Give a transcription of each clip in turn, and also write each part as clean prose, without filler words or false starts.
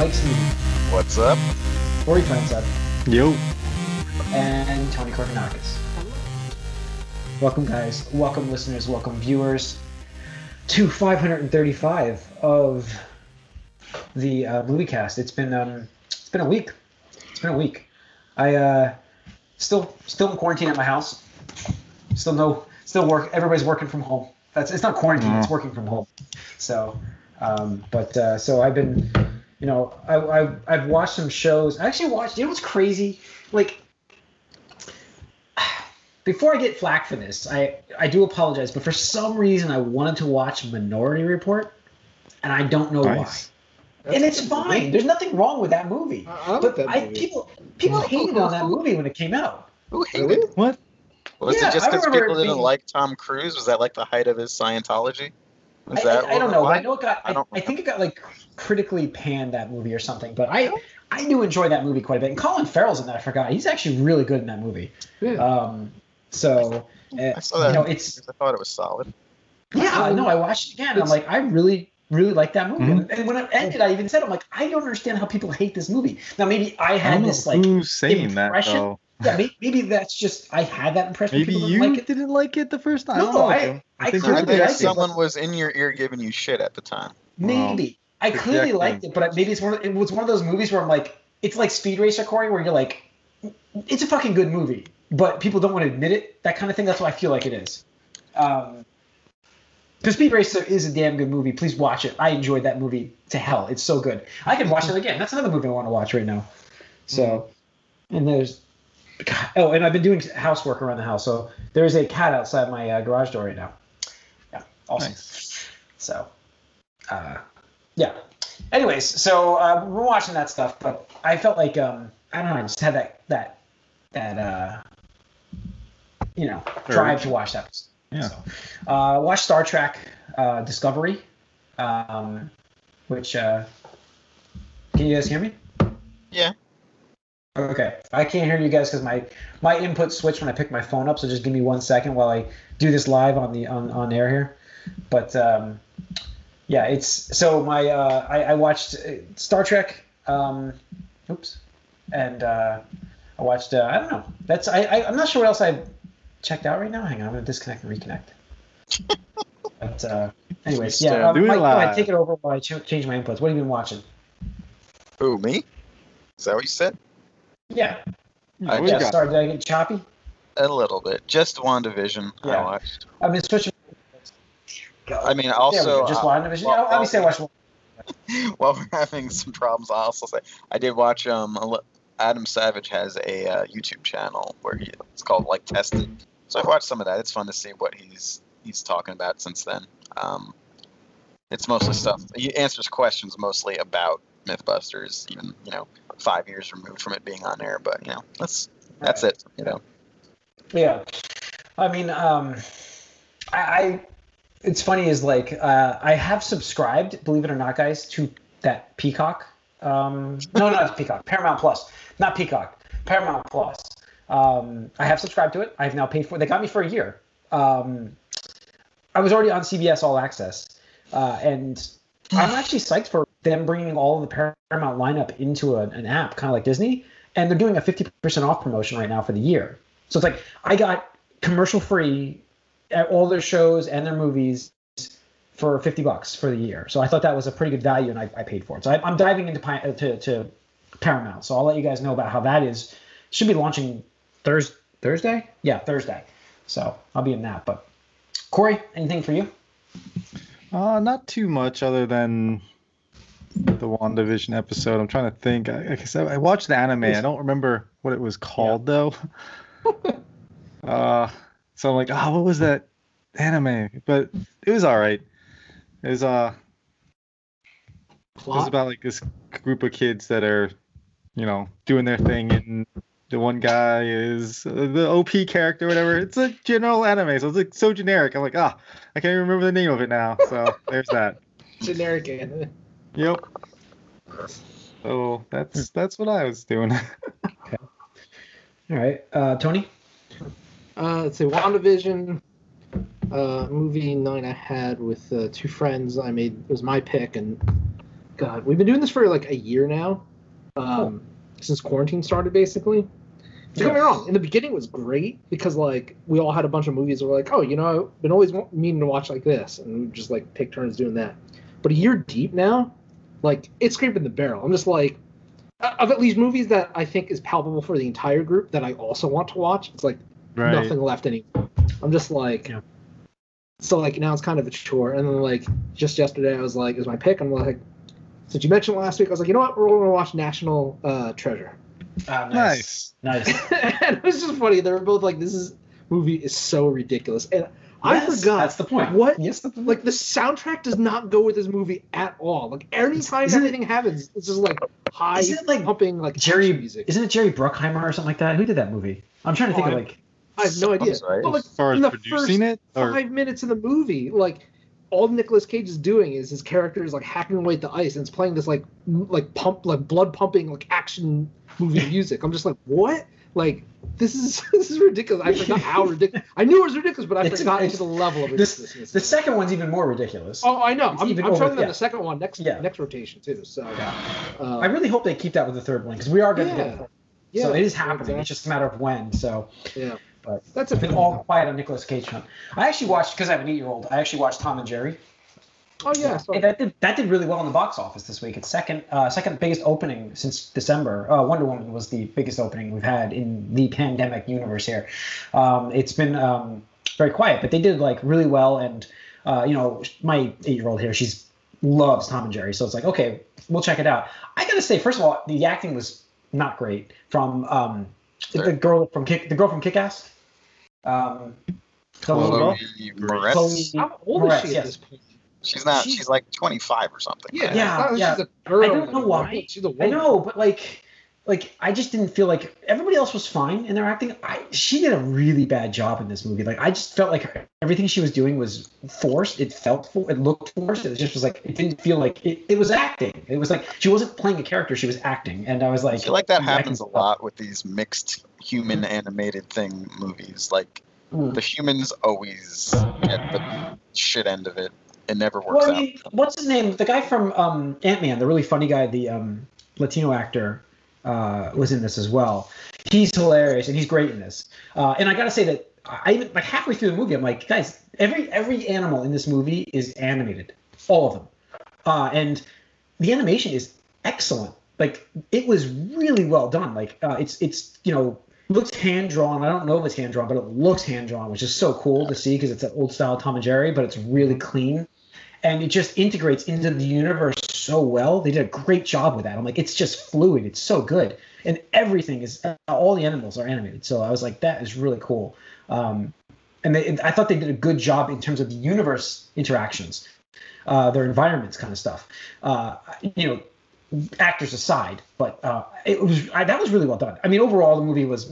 Mike Seed. What's up? Ori finds up. Yo. And Tony Kortinakis. Welcome, guys. Welcome, listeners. Welcome, viewers, to 535 of the movie cast. It's been a week. I still in quarantine at my house. Still work. Everybody's working from home. It's not quarantine. It's working from home. So, so I've been, I've watched some shows. I actually watched. You know what's crazy? Like, before I get flack for this, I do apologize, but for some reason I wanted to watch Minority Report, and I don't know why. And it's fine. There's nothing wrong with that movie. People hated on that movie when it came out. Who hated? What? Was it just because people didn't like Tom Cruise? Was that like the height of his Scientology? I don't know. I know it got. I think it got like critically panned, that movie, or something. But I do enjoy that movie quite a bit. And Colin Farrell's in that. I forgot. He's actually really good in that movie. Yeah. So I saw that. I thought it was solid. Yeah. I know. I watched it again. And I'm like, I really, really like that movie. Mm-hmm. And when it ended, I even said, I'm like, I don't understand how people hate this movie. Now maybe I had this like impression. That, yeah, maybe that's just I had that impression. Maybe you didn't like it the first time. No, I think someone was in your ear giving you shit at the time. Maybe I clearly liked it, but maybe it was one of those movies where I'm like, it's like Speed Racer, Corey, where you're like, it's a fucking good movie, but people don't want to admit it. That kind of thing. That's what I feel like it is. Because Speed Racer is a damn good movie. Please watch it. I enjoyed that movie to hell. It's so good. I could watch it again. That's another movie I want to watch right now. So, and there's. God. Oh, and I've been doing housework around the house, so there is a cat outside my garage door right now. Yeah, awesome. Nice. So, yeah. Anyways, so we're watching that stuff, but I felt like I don't know, I just had that drive to watch that. Yeah. So, watched Star Trek Discovery, which can you guys hear me? Yeah. Okay, I can't hear you guys because my input switched when I picked my phone up. So just give me 1 second while I do this live on the on air here. But yeah, it's so my I watched Star Trek. And I watched I don't know. That's I'm not sure what else I checked out right now. Hang on, I'm gonna disconnect and reconnect. But anyways, yeah, Mike, go ahead, take it over while I change my inputs. What have you been watching? Who, me? Is that what you said? Yeah. Did I get choppy? A little bit. Just WandaVision I watched. I've been switching. I mean, also. Just WandaVision? Well, obviously, I watched WandaVision. While we're having some problems, I'll also say I did watch. Adam Savage has a YouTube channel where it's called like Tested. So I watched some of that. It's fun to see what he's talking about since then. It's mostly stuff. He answers questions mostly about Mythbusters, even 5 years removed from it being on air, but that's it. Yeah, I mean, I it's funny is like I have subscribed, believe it or not, guys, to that Peacock. Not Peacock, Paramount Plus, not Peacock, Paramount Plus. I have subscribed to it. I've now paid for it. They got me for a year. I was already on CBS All Access, and I'm actually psyched for them bringing all of the Paramount lineup into an app, kind of like Disney, and they're doing a 50% off promotion right now for the year. So it's like I got commercial free at all their shows and their movies for $50 for the year. So I thought that was a pretty good value, and I paid for it. So I'm diving into to Paramount. So I'll let you guys know about how that is. Should be launching Thursday? Yeah, Thursday. So I'll be in that. But Corey, anything for you? Not too much other than the WandaVision episode. I'm trying to think. I watched the anime. I don't remember what it was called though. So I'm like, what was that anime? But it was all right. It was Plot? It was about like this group of kids that are, doing their thing, and the one guy is the OP character, whatever. It's a general anime, so it's like so generic. I'm like, I can't even remember the name of it now. So there's that. Generic anime. Yep. So that's what I was doing. Okay. All right, Tony. Let's say WandaVision, movie night I had with 2 friends. I made it was my pick, and God, we've been doing this for like a year now, since quarantine started, basically. Don't get me wrong, in the beginning it was great because, like, we all had a bunch of movies that were like, oh, you know, I've been always meaning to watch like this, and we just, like, take turns doing that. But a year deep now, like, it's scraping the barrel. I'm just like, of at least movies that I think is palpable for the entire group that I also want to watch, it's like nothing left anymore. I'm just like, so, like, now it's kind of a chore. And then, like, just yesterday I was like, is my pick? I'm like, since you mentioned last week, I was like, you know what, we're going to watch National Treasure. Oh, nice. And it was just funny. They were both like, this movie is so ridiculous. And I forgot. That's the point. Like, the soundtrack does not go with this movie at all. Like, every time anything happens, it's just like high, like, pumping, like, Jerry music. Isn't it Jerry Bruckheimer or something like that? Who did that movie? I'm trying to think of, like, I have no idea. But, like, as far as producing it, or 5 minutes of the movie, like, all Nicolas Cage is doing is his character is, like, hacking away at the ice, and it's playing this, like blood pumping, like, action movie music. I'm just like, what? Like, this is ridiculous. I forgot how ridiculous. I knew it was ridiculous, but I forgot to the level of ridiculousness. The second one's even more ridiculous. Oh, I know. I'm talking about the second one next rotation too. So I really hope they keep that with the third one, because we are going to get it. Yeah, so it is happening. Exactly. It's just a matter of when. So but that's been all quiet on Nicolas Cage front. I actually watched, because I have an 8-year-old. I actually watched Tom and Jerry. Oh yeah, that did really well in the box office this week. It's second biggest opening since December. Wonder Woman was the biggest opening we've had in the pandemic universe here. It's been very quiet, but they did, like, really well. And you know, my 8-year-old here, she loves Tom and Jerry, so it's like, okay, we'll check it out. I gotta say, first of all, the acting was not great from the girl from Kick-Ass. Chloe Moretz. How old is she at this point? She's like 25 or something. Yeah. She's a girl. I don't know why. She's a woman. I know, but like I just didn't feel like everybody else was fine in their acting. She did a really bad job in this movie. Like, I just felt like everything she was doing was forced. It felt forced. It looked forced. It just was like, it didn't feel like it was acting. It was like she wasn't playing a character. She was acting, and I was like, I feel like that happens a lot with these mixed human animated thing movies. Like the humans always get the shit end of it. It never works out. What's his name? The guy from Ant-Man, the really funny guy, the Latino actor, was in this as well. He's hilarious, and he's great in this. And I got to say that I even, like, halfway through the movie, I'm like, guys, every animal in this movie is animated, all of them. And the animation is excellent. Like, it was really well done. Like, it's you know, looks hand-drawn. I don't know if it's hand-drawn, but it looks hand-drawn, which is so cool to see, because it's an old-style Tom and Jerry, but it's really clean. And it just integrates into the universe so well. They did a great job with that. I'm like, it's just fluid. It's so good. And everything is, all the animals are animated. So I was like, that is really cool. And I thought they did a good job in terms of the universe interactions, their environments kind of stuff. You know, actors aside, but that was really well done. I mean, overall, the movie was...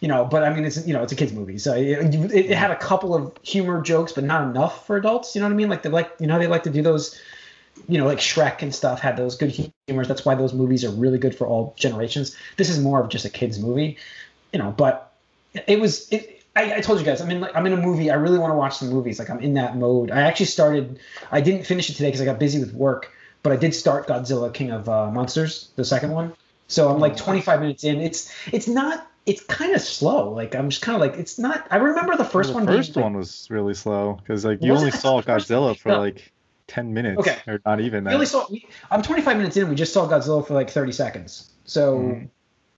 you know, but I mean, it's, you know, it's a kid's movie, so it had a couple of humor jokes, but not enough for adults. You know what I mean? Like, they like to do those, you know, like Shrek and stuff had those good humors. That's why those movies are really good for all generations. This is more of just a kid's movie, you know. But it was. I told you guys, I'm in a movie. I really want to watch some movies. Like, I'm in that mode. I actually started. I didn't finish it today because I got busy with work. But I did start Godzilla King of Monsters, the second one. So I'm like 25 minutes in. It's not. It's kind of slow. Like, I'm just kind of like, it's not. I remember the first one. The first one was really slow because, like, you only saw Godzilla for like 10 minutes, or not even. I'm 25 minutes in. And we just saw Godzilla for like 30 seconds, so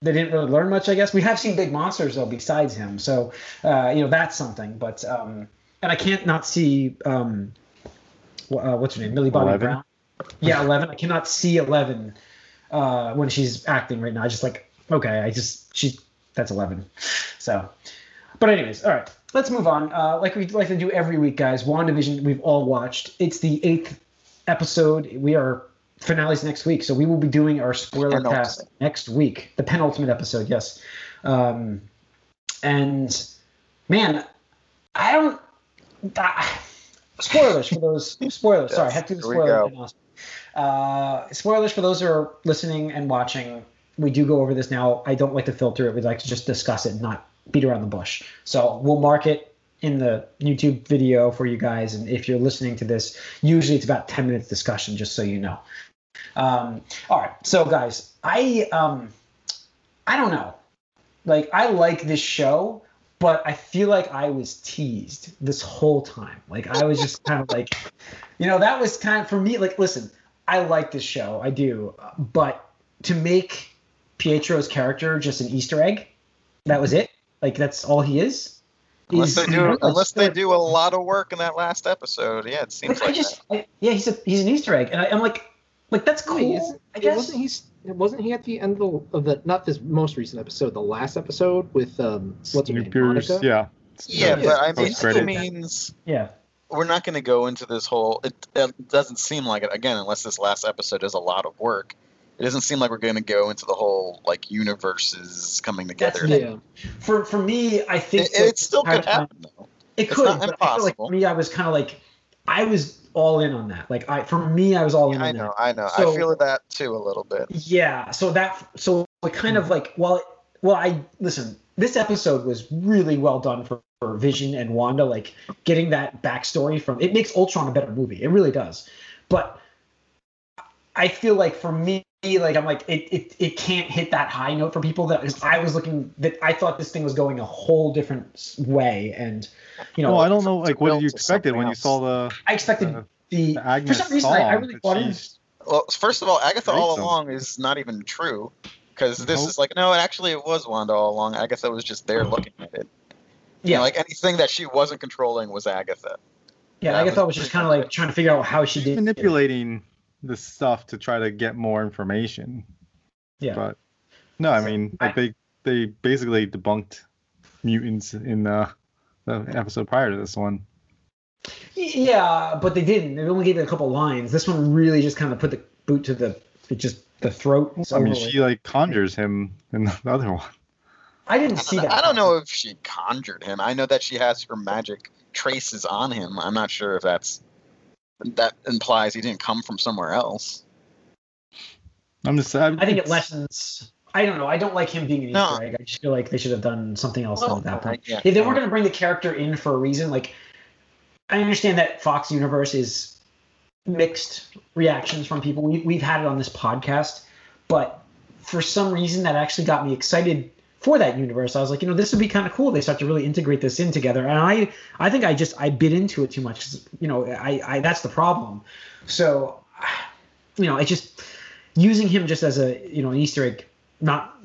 they didn't really learn much, I guess. We have seen big monsters though besides him, so you know, that's something. But and I can't not see what's her name, Millie Bobby 11? Brown. Yeah, 11. I cannot see 11 when she's acting right now. I just like, okay, she's. That's 11. So, but anyways, all right, let's move on. Like we like to do every week, guys, WandaVision, we've all watched. It's the 8th episode. We are finales next week, so we will be doing our spoiler cast next week. The penultimate episode, yes. And, man, I don't... spoilers for those... Spoilers, yes, sorry, I have to do the spoiler. Spoilers for those who are listening and watching... We do go over this now. I don't like to filter it. We'd like to just discuss it, not beat around the bush. So we'll mark it in the YouTube video for you guys. And if you're listening to this, usually it's about 10 minutes discussion, just so you know. All right, so guys, I don't know. Like, I like this show, but I feel like I was teased this whole time. Like, I was just kind of like, you know, that was kind of, for me, like, listen, I like this show, I do, but to make Pietro's character just an Easter egg, that was it. Like, that's all he is. Unless they do a lot of work in that last episode. Yeah, it seems like that. Yeah, he's an Easter egg, and I'm like that's cool. I guess wasn't he at the end of the not this most recent episode, the last episode with what's her name, Monica? Yeah. Yeah, but I mean, it still means we're not going to go into this whole. It doesn't seem like it again, unless this last episode is a lot of work. It doesn't seem like we're going to go into the whole like universes coming together. Yeah. For me, I think it still could happen though. It could. It's not impossible. Like, for me, I was kind of like, I was all in on that. Like I was all in. Yeah, on that. I know. So, I feel that too a little bit. Yeah. So it kind of like listen. This episode was really well done for Vision and Wanda. Like getting that backstory from it makes Ultron a better movie. It really does. But I feel like for me, like I'm like it can't hit that high note for people that I was looking that I thought this thing was going a whole different way, and you know. Well, I don't know. Like, what you expected when you saw the? I expected the Agnes for some reason. I really thought it. Well, first of all, Agatha all along is not even true, because this is like it was Wanda all along. Agatha was just there looking at it. Yeah, you know, like anything that she wasn't controlling was Agatha. Yeah, Agatha was just kind of like trying to figure out how she did manipulating the stuff to try to get more information. Yeah. But no, I mean, they basically debunked mutants in the episode prior to this one. Yeah, but they didn't. They only gave it a couple lines. This one really just kind of put the boot to the throat. So I mean, she like conjures him in the other one. I didn't see that. I don't know if she conjured him. I know that she has her magic traces on him. I'm not sure if that implies he didn't come from somewhere else. I think it lessens. I don't know. I don't like him being an Easter egg. I just feel like they should have done something else at that point. Yeah. If they were going to bring the character in for a reason, like I understand that Fox Universe is mixed reactions from people. We've had it on this podcast, but for some reason that actually got me excited for that universe. I was like, you know, this would be kind of cool. They start to really integrate this in together, and I think I bit into it too much. You know, I that's the problem. So, you know, I just using him just as a, you know, an Easter egg.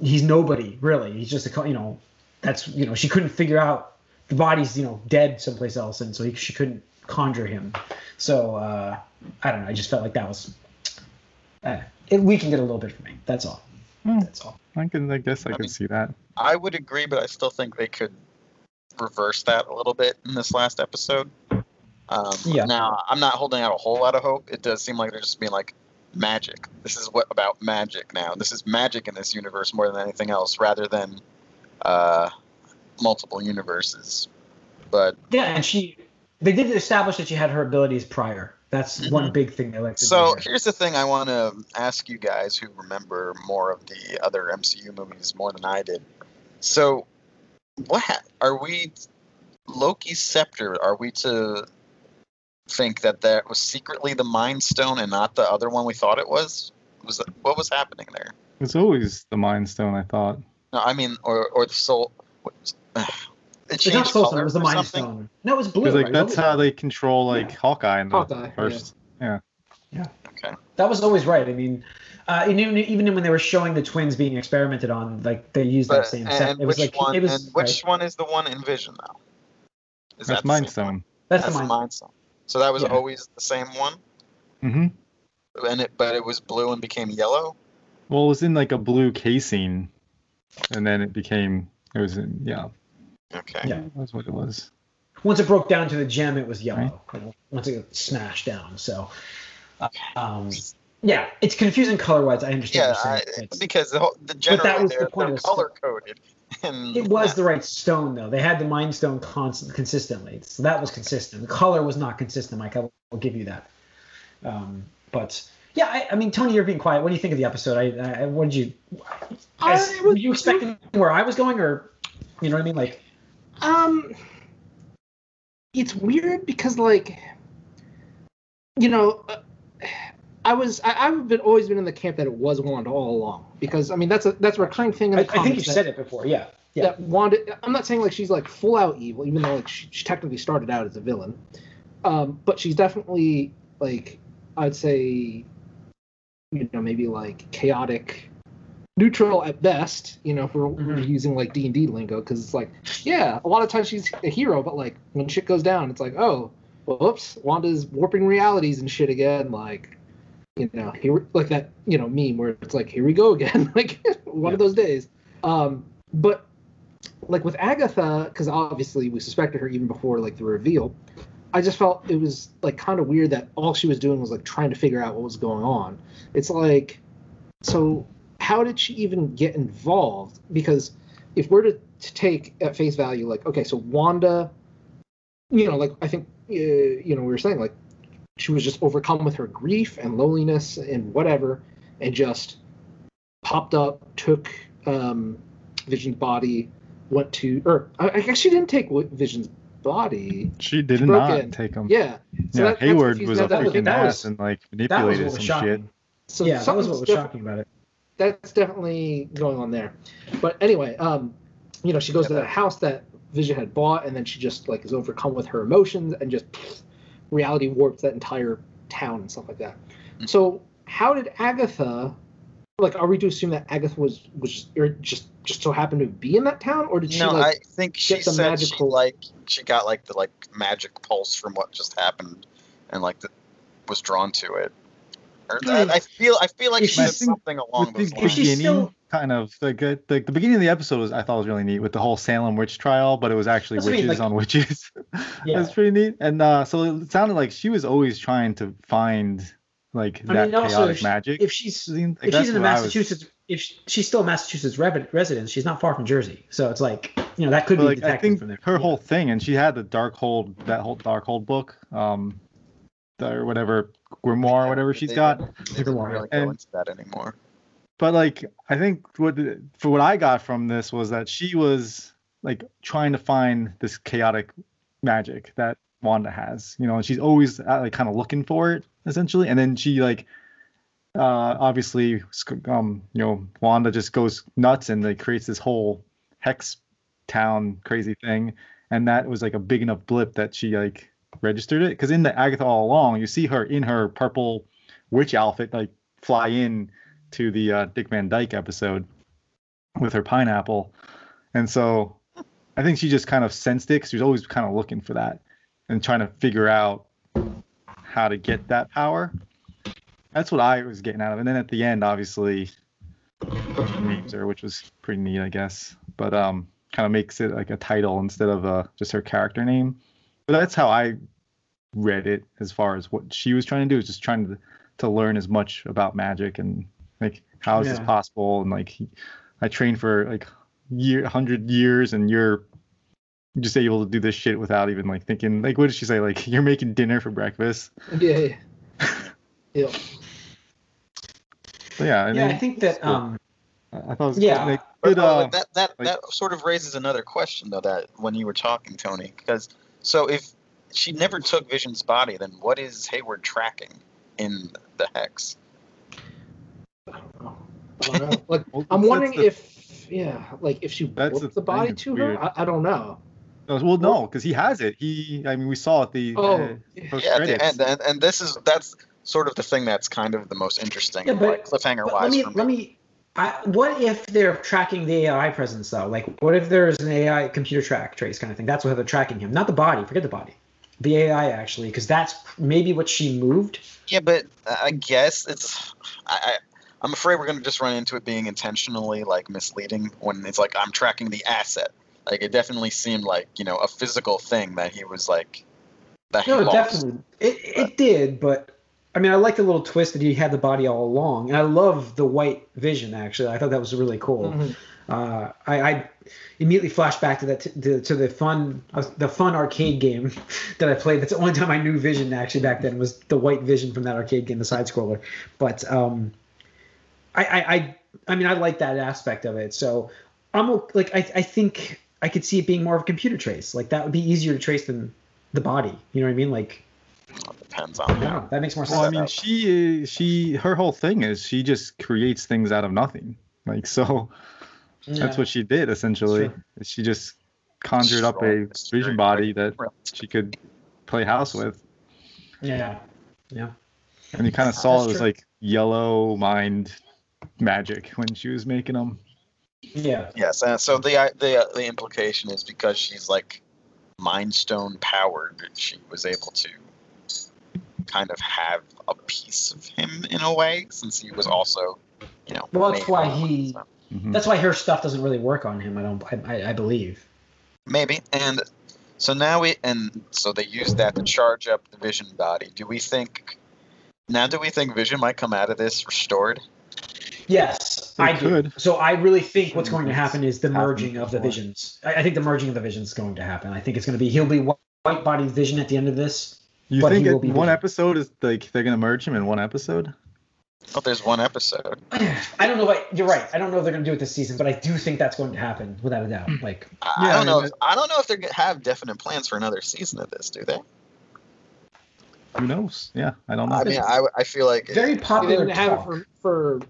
He's nobody really. He's just a, you know, that's, you know, she couldn't figure out the body's, you know, dead someplace else, and so she couldn't conjure him. So I don't know. I just felt like that was it weakened it a little bit for me. That's all. That's all. I guess I can see that. I would agree, but I still think they could reverse that a little bit in this last episode. Yeah. Now, I'm not holding out a whole lot of hope. It does seem like they're just being like, magic. This is what about magic now. This is magic in this universe more than anything else, rather than multiple universes. But yeah, and they did establish that she had her abilities prior. That's one big thing they like to do. So here's the thing I want to ask you guys who remember more of the other MCU movies more than I did. So what are we Loki's scepter? Are we to think that was secretly the Mind Stone and not the other one we thought it was? What was happening there? It's always the Mind Stone, I thought. No, I mean, or the soul. It's not Soul Stone. It was the Mind Stone. No, it was blue. Like, right? That's how they control like Hawkeye in the first. Yeah. Yeah. Okay. That was always right. I mean, even when they were showing the twins being experimented on, like they used that same set. Which one is the one in Vision now? That's Mind Stone. That's the Mind Stone. So that was always the same one. Mm-hmm. And it was blue and became yellow. Well, it was in like a blue casing, and then it was in. Okay. Yeah, that's what it was. Once it broke down to the gem, it was yellow. Right. Once it smashed down, so it's confusing color-wise. I understand. Yeah, because the general color-coded. It was the right stone, though. They had the Mind Stone consistently, so that was consistent. The color was not consistent, Mike. I will give you that. But yeah, I mean, Tony, you're being quiet. What do you think of the episode? Were you expecting where I was going, or you know what I mean, like? It's weird because, like, you know, I've always been in the camp that it was Wanda all along, because I mean that's a recurring thing in the comics. I think you said it before, yeah. That Wanda, I'm not saying like she's like full out evil, even though like she technically started out as a villain, but she's definitely like, I'd say, you know, maybe like chaotic, neutral at best, you know, for using like D&D lingo, because it's like, yeah, a lot of times she's a hero, but like when shit goes down, it's like, oh, whoops, Wanda's warping realities and shit again, like. You know, here, like that, you know, meme where it's like, here we go again, like one of those days. But like with Agatha, because obviously we suspected her even before like the reveal, I just felt it was like kind of weird that all she was doing was like trying to figure out what was going on. It's like, so how did she even get involved? Because if we're to take at face value, like, okay, so Wanda, you know, like I think, you know, we were saying like, she was just overcome with her grief and loneliness and whatever, and just popped up, took Vision's body, went to, or I guess she didn't take Vision's body. She did not take him. Yeah. So yeah, Hayward was a freaking ass and like manipulated some shit. So yeah, that was what was shocking about it. That's definitely going on there. But anyway, you know, she goes to that house that Vision had bought, and then she just like is overcome with her emotions and just. Reality warps that entire town and stuff like that. So how did Agatha, like, are we to assume that Agatha was just so happened to be in that town, or did she? No, like, I think she said magical... she got like the like magic pulse from what just happened, and like was drawn to it. Or that I feel like she did something along those lines. She's still... Kind of the beginning of the episode was, I thought was really neat, with the whole Salem witch trial, but it was actually on witches. Yeah. That's pretty neat. And so it sounded like she was always trying to find like chaotic magic. If she's in Massachusetts, she's still a Massachusetts resident, she's not far from Jersey, so it's like, you know, that could be detected from there. Her whole thing, and she had that whole Darkhold book, or whatever grimoire, whatever she's got. They don't really go into that anymore. But like, I think what I got from this was that she was like trying to find this chaotic magic that Wanda has, you know, and she's always like kind of looking for it essentially. And then she like, obviously, you know, Wanda just goes nuts and like creates this whole hex town crazy thing, and that was like a big enough blip that she like registered it. Because in the Agatha all along, you see her in her purple witch outfit like fly in to the Dick Van Dyke episode with her pineapple, and so I think she just kind of sensed it, because she was always kind of looking for that and trying to figure out how to get that power. That's what I was getting out of it. And then at the end, obviously, she names her, which was pretty neat, I guess. But kind of makes it like a title instead of just her character name. But that's how I read it, as far as what she was trying to do, is just trying to learn as much about magic and. Like, how is this possible? And like, I trained for like 100 years, and you're just able to do this shit without even like thinking. Like, what did she say? Like, you're making dinner for breakfast. Yeah. Yeah. So, yeah. I mean, I think that. Cool. I thought. It was good. That sort of raises another question though. That when you were talking, Tony, because so if she never took Vision's body, then what is Hayward tracking in the hex? I don't know. Like, I'm wondering if she warped the body to her. I don't know. Well, no, because he has it. We saw at the post-credits. At the end, and that's sort of the thing that's kind of the most interesting, like cliffhanger-wise. What if they're tracking the AI presence though? Like, what if there's an AI computer trace kind of thing? That's what they're tracking him, not the body. Forget the body. The AI, actually, because that's maybe what she moved. Yeah, but I guess it's. I'm afraid we're going to just run into it being intentionally like misleading when it's like, I'm tracking the asset. Like, it definitely seemed like, you know, a physical thing that he was like. Definitely. It did. But I mean, I liked the little twist that he had the body all along. And I love the white Vision. Actually, I thought that was really cool. Mm-hmm. I immediately flashed back to that to the fun arcade game that I played. That's the only time I knew Vision actually back then, was the white Vision from that arcade game, the side scroller. But, I mean, I like that aspect of it. So I'm like, I think I could see it being more of a computer trace. Like, that would be easier to trace than the body. You know what I mean? Like, It depends on that. Yeah, that makes more sense. Well, I mean, her whole thing is she just creates things out of nothing. Like, so that's what she did, essentially. Sure. She just conjured up a vision body that she could play house with. Yeah. Yeah. And you kind of saw it was like yellow mind magic when she was making them. Yeah. Yes. And so the implication is because she's like Mind Stone powered, she was able to kind of have a piece of him in a way, since he was also, you know. Well, that's why that's why her stuff doesn't really work on him. I believe. Maybe. And so now so they use that to charge up the Vision body. Do we think Vision might come out of this restored? Yes, I do. So I really think what's going to happen is the merging of the Visions. I think the merging of the Visions is going to happen. I think it's going to be he'll be white-body Vision at the end of this. You think in one episode is like they're going to merge him in one episode? Well, there's one episode. I don't know. You're right. I don't know if they're going to do it this season, but I do think that's going to happen without a doubt. Like, I don't know if they have definite plans for another season of this, do they? Who knows? Yeah, I don't know. I mean, I feel like very popular. They didn't have it for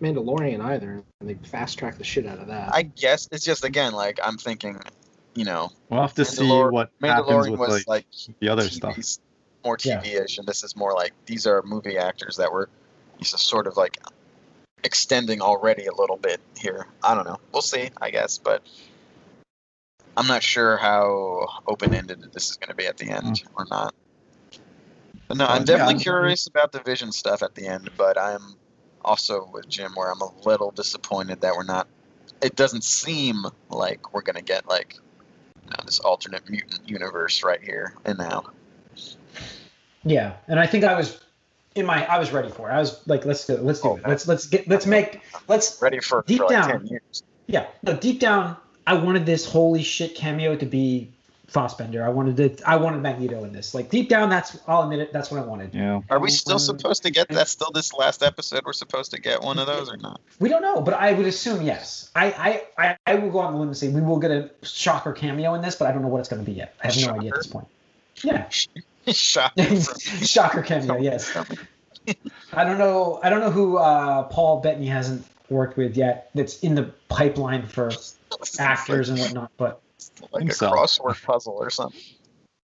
Mandalorian either, and they fast tracked the shit out of that. I guess it's just again, like I'm thinking, you know, we'll have to see what happens with was like the other stuff. More TV-ish, and this is more like these are movie actors that were sort of like extending already a little bit here. I don't know. We'll see, I guess, but I'm not sure how open-ended this is going to be at the end or not. But no, I'm definitely curious about the Vision stuff at the end, but I'm also with Jim where I'm a little disappointed that we're not – it doesn't seem like we're going to get like this alternate mutant universe right here and now. Yeah, and I think I was ready for it. I was like, let's do it. Let's ready for deep for down. Like 10 years. Yeah, no, deep down, I wanted this holy shit cameo to be Fassbender. I wanted Magneto in this. Like deep down, I'll admit it. That's what I wanted. Yeah. Are we still supposed to get that? Still, this last episode, we're supposed to get one of those or not? We don't know, but I would assume yes. I will go on the limb and say we will get a shocker cameo in this, but I don't know what it's going to be yet. I have no idea at this point. Yeah. Shocker cameo, yes. I don't know who Paul Bettany hasn't worked with yet. That's in the pipeline for actors and whatnot, but like himself. A crossword puzzle or something.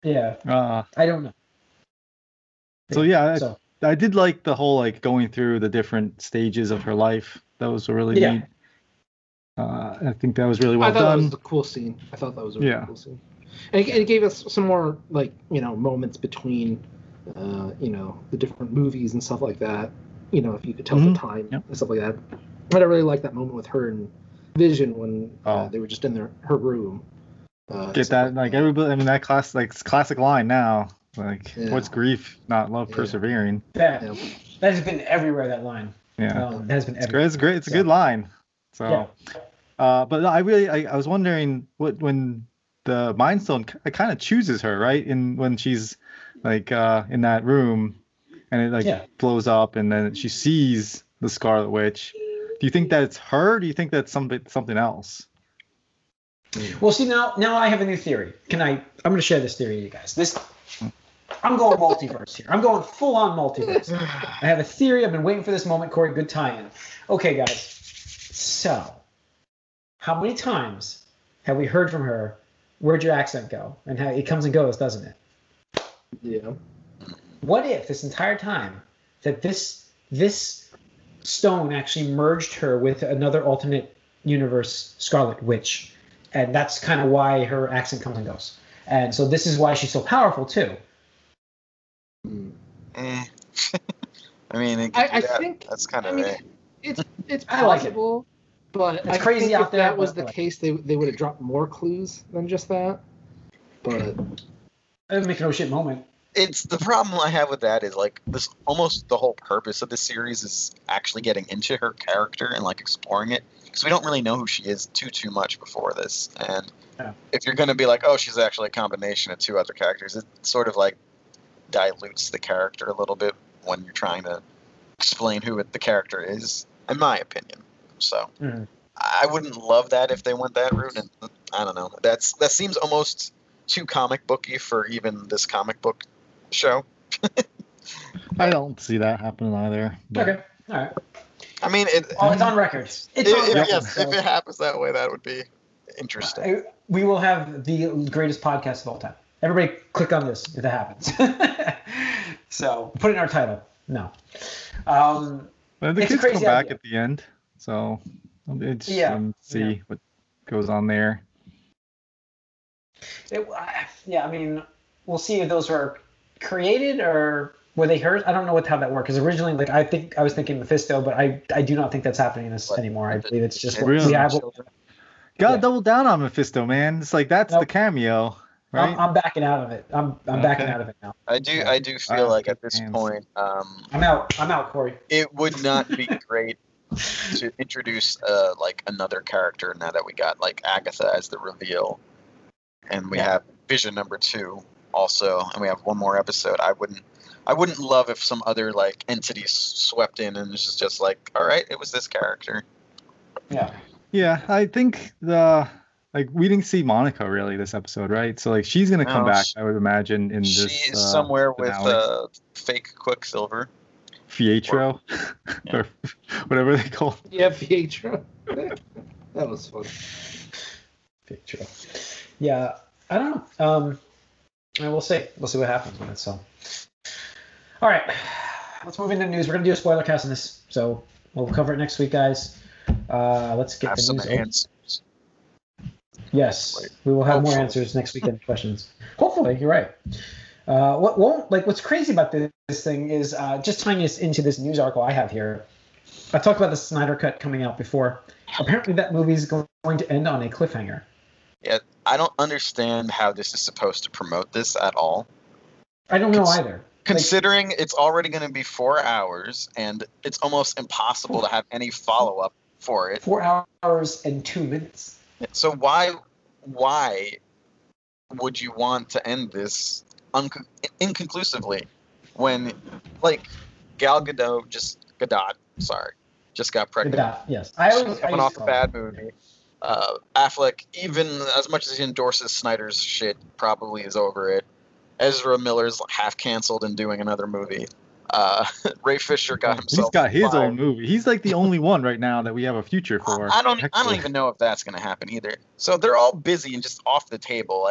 Yeah, I don't know. So yeah, I did like the whole like going through the different stages of her life. That was really neat. I think that was really well done. That was a cool scene. I thought that was a really cool scene. And it gave us some more, like, moments between, the different movies and stuff like that. You know, if you could tell the time and stuff like that. But I really liked that moment with her and Vision when they were just in her room. Get that, like everybody. I mean, that class, like classic line now. Like, what's grief? Not love persevering. That has been everywhere. That line. Yeah, that has been everywhere. It's great. It's a good line. So, but I was wondering when. The Mind Stone kind of chooses her, right? When she's like in that room, and it like blows up, and then she sees the Scarlet Witch. Do you think that it's her? Or do you think that's something else? Well, see, now I have a new theory. I'm going to share this theory with you guys. I'm going multiverse here. I'm going full on multiverse. I have a theory. I've been waiting for this moment, Corey. Good tie-in. Okay, guys. So, how many times have we heard from her? Where'd your accent go? And how it comes and goes, doesn't it? Yeah. What if this entire time that this stone actually merged her with another alternate universe Scarlet Witch, and that's kind of why her accent comes and goes, and so this is why she's so powerful too. I mean, I think that's kind of it's possible. But it's crazy think out if there, that was the case, they would have dropped more clues than just that. But that make no shit moment. It's the problem I have with that is like this. Almost the whole purpose of the series is actually getting into her character and like exploring it, because we don't really know who she is too much before this. And if you're going to be like, oh, she's actually a combination of two other characters, it sort of like dilutes the character a little bit when you're trying to explain who the character is, in my opinion. So I wouldn't love that if they went that route, and I don't know. That seems almost too comic booky for even this comic book show. I don't see that happening either. But... Okay, all right. I mean, it's on record. If it happens that way, that would be interesting. We will have the greatest podcast of all time. Everybody click on this if that happens. So put it in our title. No. But the kids come back at the end. So it's see what goes on there. I mean, we'll see if those were created or were they hers. I don't know how that worked. Because originally, I was thinking Mephisto, but I do not think that's happening in this anymore. I believe it's just really gotta double down on Mephisto, man. It's like that's the cameo. Right? I'm backing out of it. I'm backing out of it now. I do feel at this point, I'm out, Corey. It would not be great to introduce another character now that we got Agatha as the reveal, and we have Vision #2 also, and we have one more episode. I wouldn't love if some other entity swept in and this is just all right, it was this character. Yeah. Yeah, I think we didn't see Monica really this episode, right? So she's gonna come back, I would imagine. In this, she is somewhere finale with fake Quicksilver, Pietro, or whatever they call it. Yeah, Pietro. That was fun. Pietro. Yeah, I don't know. We'll see. We'll see what happens with it. So, all right, let's move into news. We're gonna do a spoiler cast on this, so we'll cover it next week, guys. Let's get the news. Yes, we will have more answers next weekend questions. Hopefully, you're right. What's crazy about this thing is just tying us into this news article I have here. I talked about the Snyder Cut coming out before. Apparently, that movie is going to end on a cliffhanger. Yeah, I don't understand how this is supposed to promote this at all. I don't know either. Considering it's already going to be 4 hours, and it's almost impossible to have any follow-up for it. 4 hours and 2 minutes. So why would you want to end this inconclusively when, Gal Gadot just got pregnant? Gadot, yes. Coming off a bad movie. Affleck, even as much as he endorses Snyder's shit, probably is over it. Ezra Miller's half canceled and doing another movie. Ray Fisher got himself. He's got his own movie. He's the only one right now that we have a future for. I don't even know if that's going to happen either. So they're all busy and just off the table.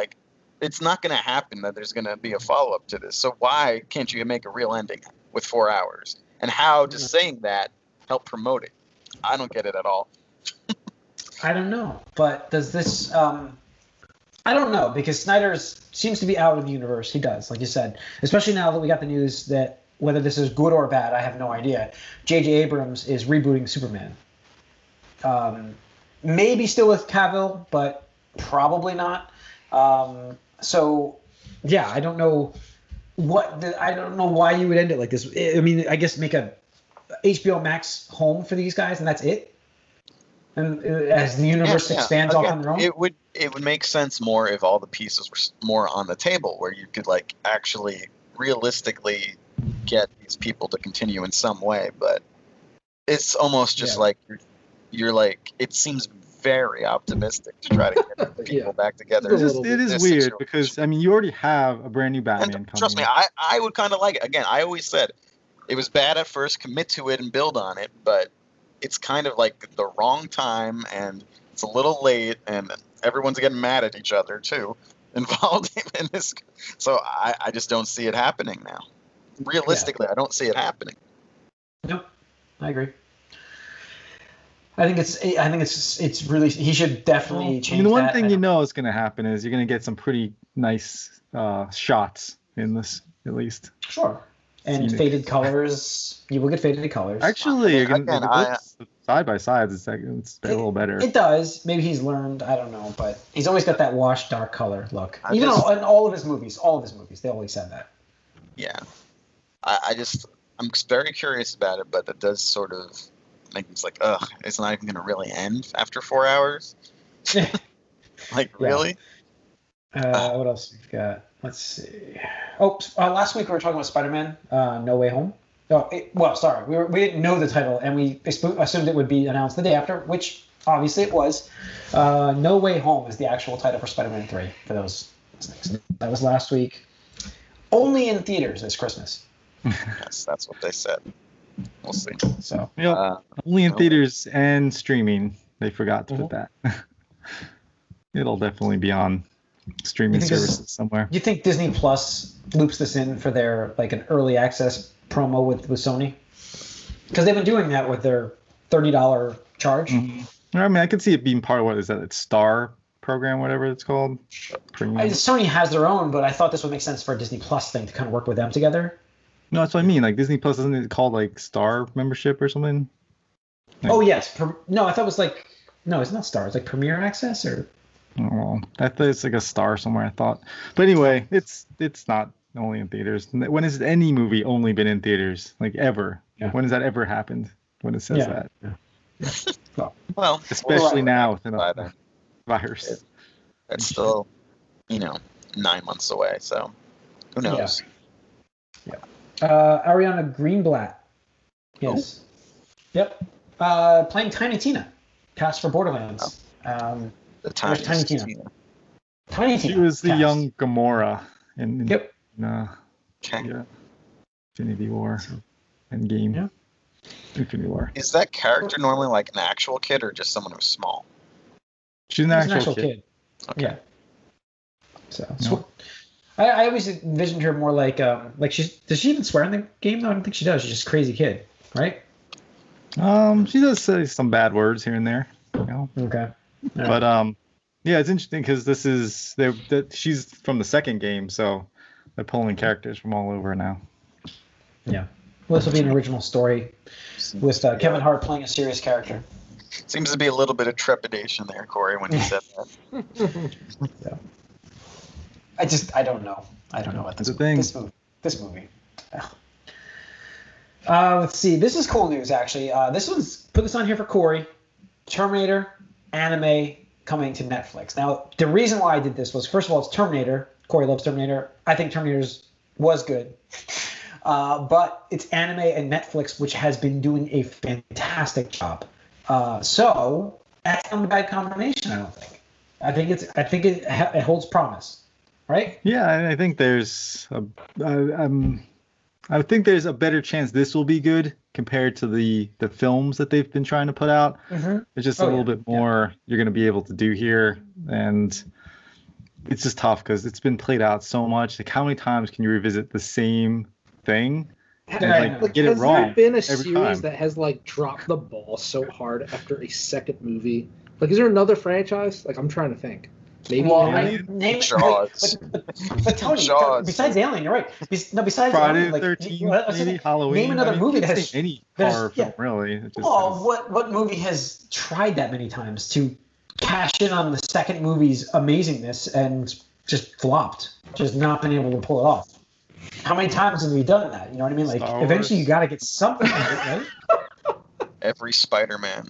It's not going to happen that there's going to be a follow up to this. So why can't you make a real ending with 4 hours? And how does saying that help promote it? I don't get it at all. I don't know. But does this? I don't know, because Snyder seems to be out of the universe. He does, like you said, especially now that we got the news that. Whether this is good or bad, I have no idea. J.J. Abrams is rebooting Superman. Maybe still with Cavill, but probably not. I don't know I don't know why you would end it like this. I mean, I guess make a HBO Max home for these guys, and that's it. And as the universe expands off on their own, it would make sense more if all the pieces were more on the table, where you could actually realistically get these people to continue in some way, but it's almost just it seems very optimistic to try to get people back together. It is weird situation. Because I mean, you already have a brand new Batman coming. Trust me, I would kind of like it. Again, I always said it was bad at first, commit to it and build on it, but it's kind of the wrong time and it's a little late and everyone's getting mad at each other too involved in this. So I just don't see it happening now. Realistically, I don't see it happening. Nope, I agree. I think it's really. He should definitely change. The one thing you know is going to happen is you're going to get some pretty nice shots in this, at least. Sure. And faded colors. You will get faded colors. Actually, side by side, it's a little better. It does. Maybe he's learned. I don't know, but he's always got that washed dark color look. In all of his movies, they always had that. Yeah. I'm very curious about it, but that does sort of make me it's not even going to really end after 4 hours. Really? What else we've got? Let's see. Last week we were talking about Spider-Man No Way Home. We didn't know the title, and we assumed it would be announced the day after, which obviously it was. No Way Home is the actual title for Spider-Man 3, for those listening. That was last week. only in theaters this Christmas. Yes, that's what they said. We'll see. So yep. Only in theaters and streaming. They forgot to put that. It'll definitely be on streaming services somewhere. You think Disney Plus loops this in for their like an early access promo with Sony? Because they've been doing that with their $30 charge. Mm-hmm. I mean, I could see it being part of what is that? It's Star program, whatever it's called. Sony has their own, but I thought this would make sense for a Disney Plus thing to kind of work with them together. No, that's what I mean. Like Disney Plus, isn't it called like Star membership or something? Like, oh yes. No, I thought it was like no, it's not Star. It's like Premier Access or. Oh, that is like a Star somewhere. I thought, but anyway, it's not only in theaters. When has any movie only been in theaters? Like ever? Yeah. Like, when has that ever happened? When it says that? Yeah. So, well, especially now with the virus. It's still, 9 months away. So, who knows? Yeah. Ariana Greenblatt. Yes. Oh. Yep. Playing Tiny Tina, cast for Borderlands. Oh. Tiny Tina. She was the young Gamora in Infinity War and Game. Yeah. Infinity War. Is that character normally like an actual kid or just someone who's small? She's an actual kid. Okay. Yeah. So I always envisioned her more like does she even swear in the game though? I don't think she does. She's just a crazy kid, right? She does say some bad words here and there. Okay. Yeah. But it's interesting because this is she's from the second game, so they're pulling characters from all over now. Yeah, well, this will be an original story with Kevin Hart playing a serious character. Seems to be a little bit of trepidation there, Corey, when you said that. Yeah. I don't know. I don't know what this movie. Ugh. Let's see. This is cool news, actually. Put this on here for Corey. Terminator anime coming to Netflix. Now, the reason why I did this was, first of all, it's Terminator. Corey loves Terminator. I think Terminator was good. But it's anime and Netflix, which has been doing a fantastic job. So that's not a bad combination, I don't think. I think it holds promise, right? Yeah, I think there's a better chance this will be good compared to the films that they've been trying to put out. Mm-hmm. There's just a little bit more you're going to be able to do here. And it's just tough because it's been played out so much. Like, how many times can you revisit the same thing? Has there been a series that has dropped the ball so hard after a second movie? Like, is there another franchise? Like, I'm trying to think. Maybe Jaws. But Tony, Jaws. Besides Alien, you're right. Besides Friday Alien, 13th, maybe Halloween. Name another movie that has any horror film, really. What movie has tried that many times to cash in on the second movie's amazingness and just flopped, just not been able to pull it off? How many times have we done that? You know what I mean? Like, eventually you got to get something out of it, right? Every Spider-Man.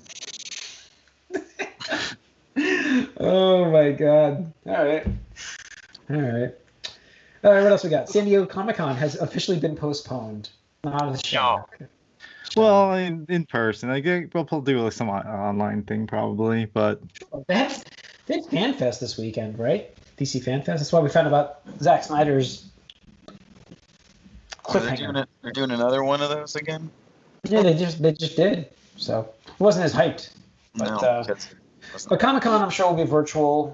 Oh my God! All right. All right. What else we got? San Diego Comic-Con has officially been postponed. Not a shock. Well, in person, I guess we'll do some online thing probably, but they had Fan Fest this weekend, right? DC Fan Fest. That's why we found about Zack Snyder's cliffhanger. They're doing another one of those again. Yeah, they just did. So it wasn't as hyped, but. But Comic-Con, I'm sure, will be virtual,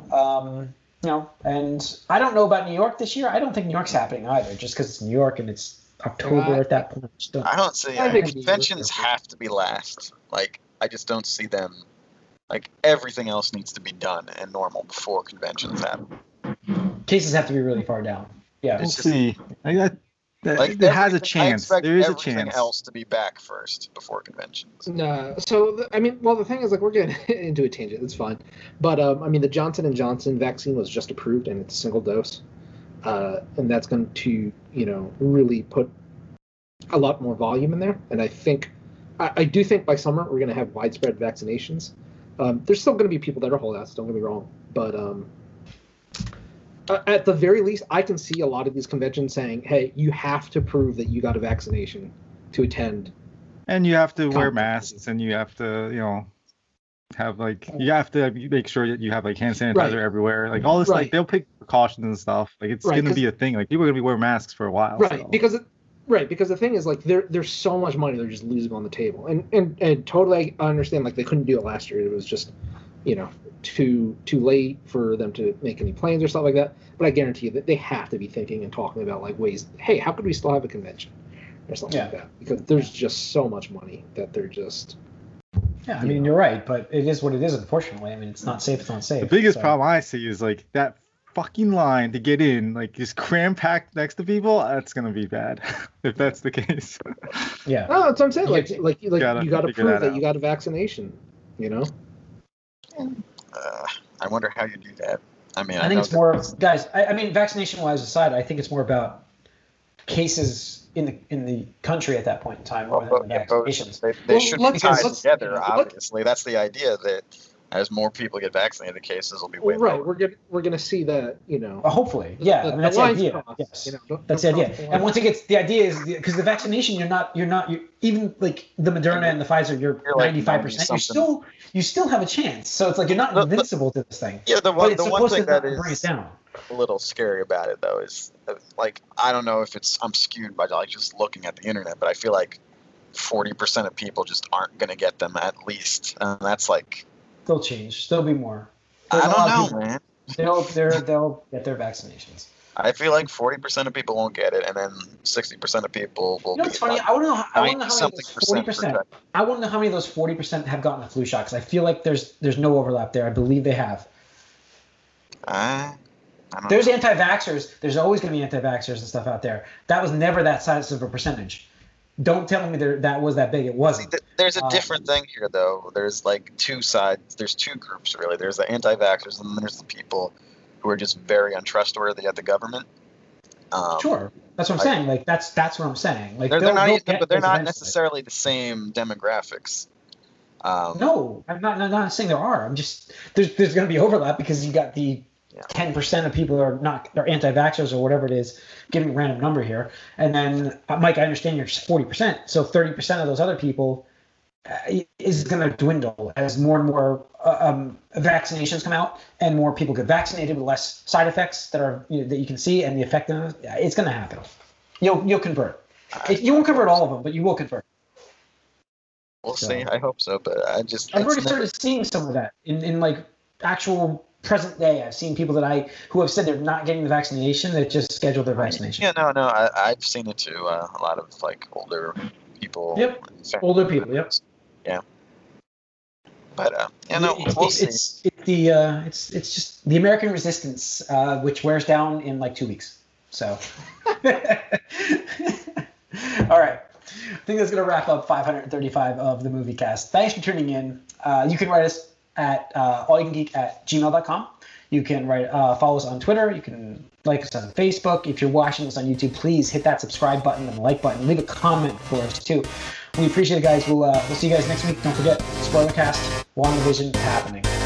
and I don't know about New York this year. I don't think New York's happening either, just because it's New York and it's October at that point. I don't see it. Conventions have to be last. Like, I just don't see them. Like, everything else needs to be done and normal before conventions happen. Cases have to be really far down. Yeah. We'll see. It has a chance. There is a chance. Everything else to be back first before conventions. No, the thing is, we're getting into a tangent. It's fine, but the Johnson & Johnson vaccine was just approved, and it's a single dose, and that's going to really put a lot more volume in there. And I think, I do think by summer we're going to have widespread vaccinations. There's still going to be people that are holdouts. Don't get me wrong, but. At the very least, I can see a lot of these conventions saying, "Hey, you have to prove that you got a vaccination to attend, and you have to wear masks, and you have to, have like you have to make sure that you have like hand sanitizer everywhere, like all this like they'll pick precautions and stuff. Like it's gonna be a thing. Like people are gonna be wearing masks for a while. Because the thing is like there's so much money they're just losing on the table. And totally I understand like they couldn't do it last year. It was just, you know, too late for them to make any plans or stuff like that. But I guarantee you that they have to be thinking and talking about like ways, hey, how could we still have a convention or something like that? Because there's just so much money that they're just I mean, you're right, but it is what it is, unfortunately. I mean, it's not safe, it's not safe. The biggest problem I see is, like, that fucking line to get in, like, just cram-packed next to people, that's going to be bad, if that's the case. Yeah. No, that's what I'm saying. Like you got to prove that you got a vaccination, you know? I wonder how you do that. I mean, I think it's more, guys, I mean, vaccination-wise aside, I think it's more about cases in the country at that point in time, rather than the vaccinations. They should be tied together, obviously. That's the idea, that as more people get vaccinated, the cases will be way lower. Right, we're going to see that, you know. Well, hopefully, yeah. I mean, that's the idea. Crossed, yes. You know, that's the idea. And once it gets, the idea is, because the vaccination, you're not even like the Moderna and the Pfizer, you're 95%. You still have a chance. So it's like you're not invincible to this thing. Yeah, the one thing that is break down. A little scary about it though is like I don't know if it's I'm skewed by like just looking at the internet, but I feel like 40% of people just aren't going to get them at least, and that's like they'll change. There'll be more. There's I don't know, man. They'll get their vaccinations. I feel like 40% of people won't get it, and then 60% of people will. You know, it's funny. I want to know. I want to know how many of those 40% have gotten the flu shot, because I feel like there's no overlap there. I believe they have. There's anti-vaxxers. There's always going to be anti-vaxxers and stuff out there. That was never that size of a percentage. Don't tell me that was that big. It wasn't. There's a different thing here, though. There's like two sides. There's two groups, really. There's the anti-vaxxers, and then there's the people who are just very untrustworthy at the government. Sure. That's what I'm saying. Like, that's what I'm saying. Like, they're not necessarily the same demographics. No, I'm not saying there are. I'm just there's going to be overlap because you got the 10% of people are anti-vaxxers or whatever it is, giving a random number here. And then, Mike, I understand you're 40%. So 30% of those other people is going to dwindle as more and more vaccinations come out and more people get vaccinated with less side effects that are that you can see and the effectiveness. It's going to happen. You'll convert. You won't convert all of them, but you will convert. We'll see. I hope so, but I've already started seeing some of that in like actual present day. I've seen people who have said they're not getting the vaccination, they just scheduled their vaccination. Yeah, no, I've seen it too. A lot of like older people. Yep. Older people. Yep. Yeah. But we'll see. It's just the American resistance, which wears down in like 2 weeks. So. All right. I think that's gonna wrap up 535 of the Movie Cast. Thanks for tuning in. You can write us at allyoucangeek@gmail.com. You can follow us on Twitter. You can like us on Facebook. If you're watching us on YouTube, please hit that subscribe button and the like button. Leave a comment for us too. We appreciate it, guys. We'll see you guys next week. Don't forget, spoiler cast, WandaVision happening.